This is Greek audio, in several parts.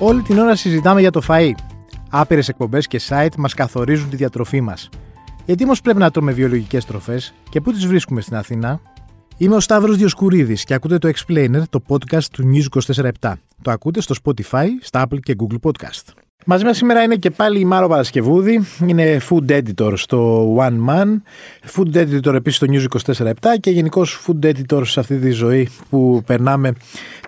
Όλη την ώρα συζητάμε για το φαΐ. Άπειρες εκπομπές και site μας καθορίζουν τη διατροφή μας. Γιατί όμως πρέπει να τρώμε βιολογικές τροφές και πού τις βρίσκουμε στην Αθήνα? Είμαι ο Σταύρος Διοσκουρίδης και ακούτε το Explainer, το podcast του News247. Το ακούτε στο Spotify, στα Apple και Google Podcast. Μαζί μας σήμερα είναι και πάλι η Μάρω Παρασκευούδη, είναι food editor στο One Man, food editor επίσης στο News247 και γενικώς food editor σε αυτή τη ζωή που περνάμε,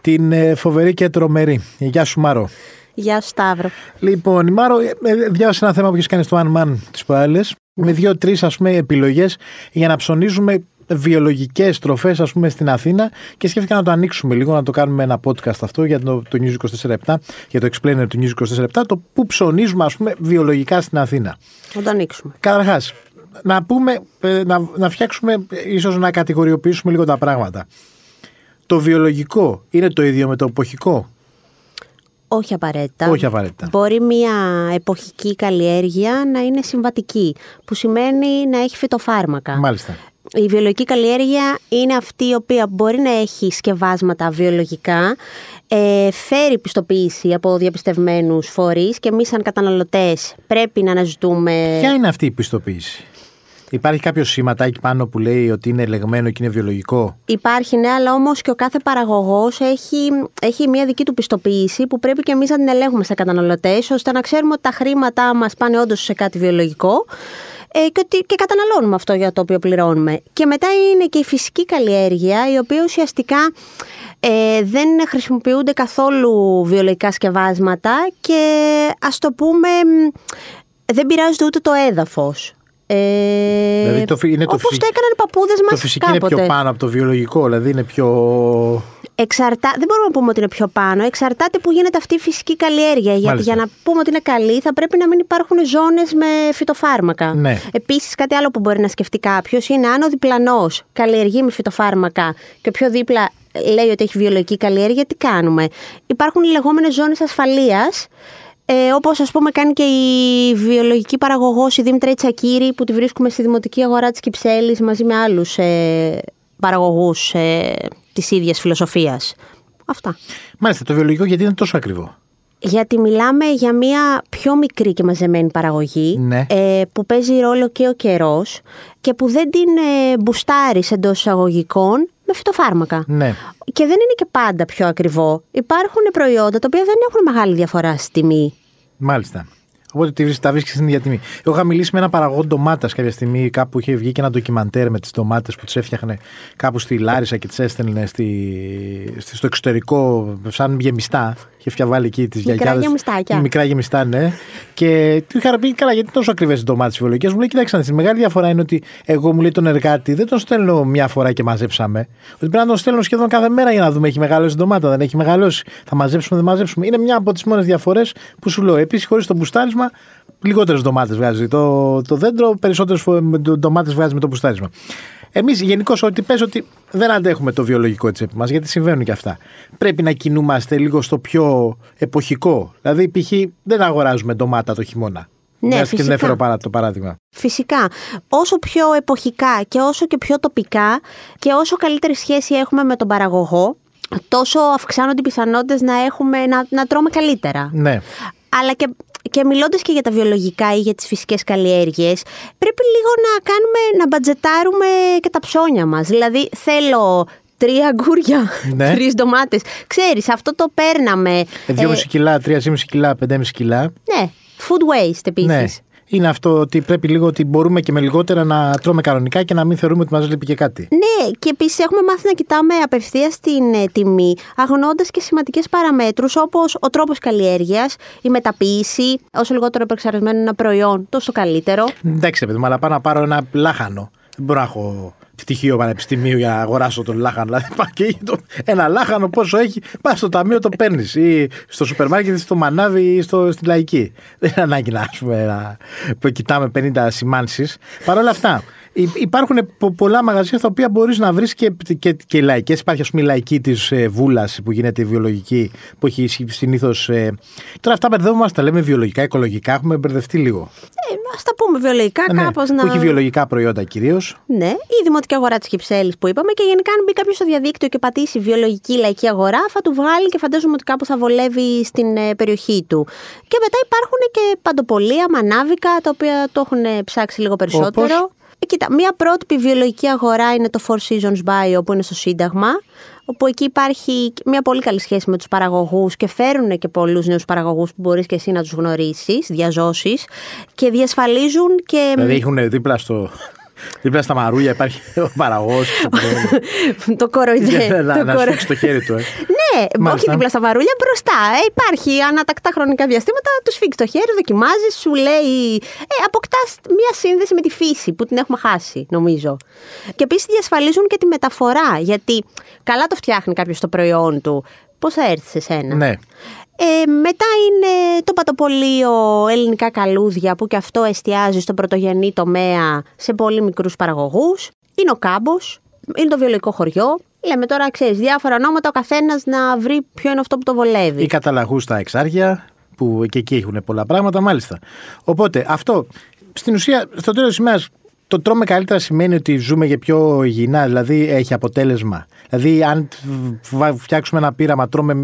την φοβερή και τρομερή. Γεια σου Μάρω. Γεια σου Σταύρο. Λοιπόν, η Μάρω, διάβασε ένα θέμα που έχεις κάνει στο One Man τις προάλλες, με 2-3 ας πούμε επιλογές για να ψωνίζουμε βιολογικές τροφές ας πούμε στην Αθήνα και σκέφτηκα να το ανοίξουμε λίγο, να το κάνουμε ένα podcast αυτό για το News247, για το Explainer του News247, το που ψωνίζουμε ας πούμε βιολογικά στην Αθήνα. Να το ανοίξουμε. Καταρχάς, να πούμε, να φτιάξουμε, ίσως να κατηγοριοποιήσουμε λίγο τα πράγματα. Το βιολογικό είναι το ίδιο με το εποχικό? Όχι απαραίτητα. Όχι απαραίτητα. Μπορεί μια εποχική καλλιέργεια να είναι συμβατική, που σημαίνει να έχει φυτοφάρμακα. Μάλιστα. Η βιολογική καλλιέργεια είναι αυτή η οποία μπορεί να έχει σκευάσματα βιολογικά, φέρει πιστοποίηση από διαπιστευμένους φορείς και εμείς σαν καταναλωτές πρέπει να αναζητούμε... Ποια είναι αυτή η πιστοποίηση? Υπάρχει κάποιο σηματάκι πάνω που λέει ότι είναι λεγμένο και είναι βιολογικό? Υπάρχει, ναι, αλλά όμως και ο κάθε παραγωγός έχει μια δική του πιστοποίηση που πρέπει και εμείς να την ελέγχουμε στα καταναλωτές, ώστε να ξέρουμε ότι τα χρήματά μας πάνε όντως σε κάτι βιολογικό και καταναλώνουμε αυτό για το οποίο πληρώνουμε. Και μετά είναι και η φυσική καλλιέργεια, η οποία ουσιαστικά δεν χρησιμοποιούνται καθόλου βιολογικά σκευάσματα και ας το πούμε δεν πειράζεται ούτε το έδαφος. Δηλαδή όπως τα έκαναν οι παππούδες μας κάποτε. Το φυσικό είναι πιο πάνω από το βιολογικό, δηλαδή είναι πιο... Δεν μπορούμε να πούμε ότι είναι πιο πάνω. Εξαρτάται που γίνεται αυτή η φυσική καλλιέργεια. Γιατί για να πούμε ότι είναι καλή, θα πρέπει να μην υπάρχουν ζώνες με φυτοφάρμακα. Ναι. Επίσης, κάτι άλλο που μπορεί να σκεφτεί κάποιος είναι αν ο διπλανός καλλιεργεί με φυτοφάρμακα και πιο δίπλα λέει ότι έχει βιολογική καλλιέργεια, τι κάνουμε? Υπάρχουν οι λεγόμενες ζώνες ασφαλείας. Όπως ας πούμε κάνει και η βιολογική παραγωγός, η Δήμη Τρέτσα που τη βρίσκουμε στη Δημοτική Αγορά της Κυψέλης μαζί με άλλους παραγωγούς της ίδιας φιλοσοφίας. Αυτά. Μάλιστα, το βιολογικό γιατί είναι τόσο ακριβό? Γιατί μιλάμε για μια πιο μικρή και μαζεμένη παραγωγή, ναι, που παίζει ρόλο και ο καιρός και που δεν την μπουστάρεις εντός εισαγωγικών με φυτοφάρμακα. Ναι. Και δεν είναι και πάντα πιο ακριβό. Υπάρχουν προϊόντα τα οποία δεν έχουν μεγάλη διαφορά στη τιμή. Μάλιστα. Οπότε τα βρίσκεις στην ίδια τιμή. Εγώ είχα μιλήσει με έναν παραγόν ντομάτας κάποια στιγμή, κάπου είχε βγει και ένα ντοκιμαντέρ με τις ντομάτες που τις έφτιαχνε κάπου στη Λάρισα και τις έστελνε στο εξωτερικό, σαν γεμιστά. Είχε βάλει εκεί τις γιαγιάδες. Μικρά γεμιστά, ναι. Και του είχα πει, καλά, γιατί τόσο ακριβές οι ντομάτες βιολογικές? Μου λέει, κοιτάξτε, η μεγάλη διαφορά είναι ότι εγώ, μου λέει, τον εργάτη δεν τον στέλνω μια φορά και μαζέψαμε. Ότι πρέπει να τον στέλνω σχεδόν κάθε μέρα για να δούμε, έχει μεγαλώσει η ντομάτα, δεν έχει μεγαλώσει. Θα μαζέψουμε, δεν μαζέψουμε. Είναι μια από τις μόνες διαφορές που σου λέω. Επίσης, χωρίς το μπουστάρισμα, λιγότερες ντομάτες βγάζει το δέντρο, περισσότερες ντομάτες βγάζει με το μπουστάρισμα. Εμείς γενικώς ότι πες ότι δεν αντέχουμε το βιολογικό τσέπι μας, γιατί συμβαίνουν και αυτά. Πρέπει να κινούμαστε λίγο στο πιο εποχικό. Δηλαδή, π.χ. δεν αγοράζουμε ντομάτα το χειμώνα. Ναι, φυσικά. Δεν έφερω παρά το παράδειγμα. Φυσικά. Όσο πιο εποχικά και όσο και πιο τοπικά και όσο καλύτερη σχέση έχουμε με τον παραγωγό, τόσο αυξάνονται οι πιθανότητες να τρώμε καλύτερα. Ναι. Αλλά και μιλώντας και για τα βιολογικά ή για τις φυσικές καλλιέργειες, πρέπει λίγο να μπατζετάρουμε και τα ψώνια μας. Δηλαδή, θέλω 3 αγκούρια, 3 ντομάτες. Ξέρεις, αυτό το παίρναμε. 2,5 κιλά, 3,5 κιλά, 5,5 κιλά. Ναι, food waste επίσης. Ναι. Είναι αυτό ότι πρέπει λίγο ότι μπορούμε και με λιγότερα να τρώμε κανονικά και να μην θεωρούμε ότι μας λείπει και κάτι. Ναι, και επίσης έχουμε μάθει να κοιτάμε απευθείας την τιμή, αγνοώντας και σημαντικές παραμέτρους όπως ο τρόπος καλλιέργειας, η μεταποίηση. Όσο λιγότερο επεξεργασμένο είναι ένα προϊόν, τόσο καλύτερο. Εντάξει, παιδί μου, αλλά πάω να πάρω ένα λάχανο. Δεν μπορώ να έχω πτυχίο πανεπιστημίου για να αγοράσω τον λάχανο. Δηλαδή, ένα λάχανο, πόσο έχει, πα στο ταμείο, το παίρνει. Ή στο σούπερ μάρκετ, ή στο μανάβι, ή στην Λαϊκή. Δεν είναι ανάγκη να κοιτάμε 50 σημάνσεις. Παρ' όλα αυτά, Υπάρχουν πολλά μαγαζιά στα οποία μπορείς να βρεις και λαϊκές. Υπάρχει, ας πούμε, η λαϊκή της Βούλας που γίνεται βιολογική, που έχει συνήθως. Τώρα αυτά μπερδεύουμε, τα λέμε βιολογικά, οικολογικά. Έχουμε μπερδευτεί λίγο. Ας τα πούμε βιολογικά, κάπως να. Που έχει βιολογικά προϊόντα κυρίως. Ναι, η δημοτική αγορά της Κυψέλης που είπαμε. Και γενικά, αν μπει κάποιος στο διαδίκτυο και πατήσει βιολογική λαϊκή αγορά, θα του βγάλει και φαντάζομαι ότι κάπου θα βολεύει στην περιοχή του. Και μετά υπάρχουν και παντοπολία, μανάβικα, τα οποία το έχουν ψάξει λίγο περισσότερο. Όπως... Κοίτα, μία πρότυπη βιολογική αγορά είναι το Four Seasons Bio που είναι στο Σύνταγμα, όπου εκεί υπάρχει μία πολύ καλή σχέση με τους παραγωγούς και φέρουν και πολλούς νέους παραγωγούς που μπορείς και εσύ να τους γνωρίσεις, διαζώσεις και διασφαλίζουν και... Δηλαδή έχουν δίπλα στο... Δίπλα στα μαρούλια υπάρχει ο παραγωγός. Το κοροϊδέ. Να σφίξει το χέρι του. Ναι, όχι δίπλα στα μαρούλια, μπροστά. Υπάρχει ανατακτά χρονικά διαστήματα, του σφίξει το χέρι, δοκιμάζει, σου λέει. Αποκτάς μία σύνδεση με τη φύση που την έχουμε χάσει, νομίζω. Και επίσης διασφαλίζουν και τη μεταφορά. Γιατί καλά το φτιάχνει κάποιος το προϊόν του. Πώς θα έρθει σε σένα. Ναι. Μετά είναι το πατοπολείο ελληνικά καλούδια που και αυτό εστιάζει στον πρωτογενή τομέα σε πολύ μικρούς παραγωγούς. Είναι ο κάμπος, είναι το βιολογικό χωριό. Λέμε τώρα, ξέρεις, διάφορα ονόματα, ο καθένας να βρει ποιο είναι αυτό που το βολεύει. Οι καταλαγούς στα εξάρχεια που και εκεί έχουν πολλά πράγματα, μάλιστα. Οπότε αυτό στην ουσία στο τέλος της ημέρας. Το τρώμε καλύτερα σημαίνει ότι ζούμε για πιο υγιεινά, δηλαδή έχει αποτέλεσμα. Δηλαδή, αν φτιάξουμε ένα πείραμα, τρώμε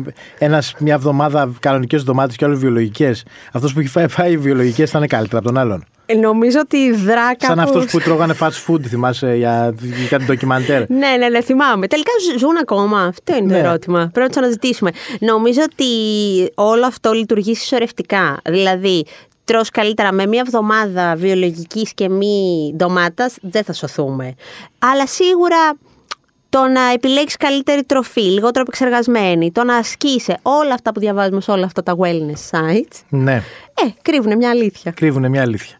μια εβδομάδα κανονικές ντομάτες και όλες βιολογικές, αυτός που έχει φάει βιολογικές θα είναι καλύτερα από τον άλλον. Νομίζω ότι δράκα. Σαν αυτούς που τρώγανε fast food, θυμάσαι για κάτι ντοκιμαντέρ. Ναι, θυμάμαι. Τελικά ζουν ακόμα. Αυτό είναι το ερώτημα. Πρέπει να το αναζητήσουμε. Νομίζω ότι όλο αυτό λειτουργεί συσσωρευτικά. Δηλαδή. Τρως καλύτερα με μία εβδομάδα βιολογικής και μη ντομάτας, δεν θα σωθούμε. Αλλά σίγουρα το να επιλέξεις καλύτερη τροφή, λιγότερο επεξεργασμένη, το να ασκείσαι, όλα αυτά που διαβάζουμε σε όλα αυτά τα wellness sites, ναι. Κρύβουνε μια αλήθεια.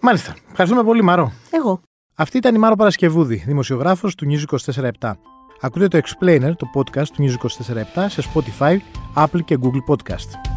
Μάλιστα. Ευχαριστούμε πολύ, Μάρω. Εγώ. Αυτή ήταν η Μάρω Παρασκευούδη, δημοσιογράφος του News247. Ακούτε το Explainer, το podcast του News247, σε Spotify, Apple και Google Podcast.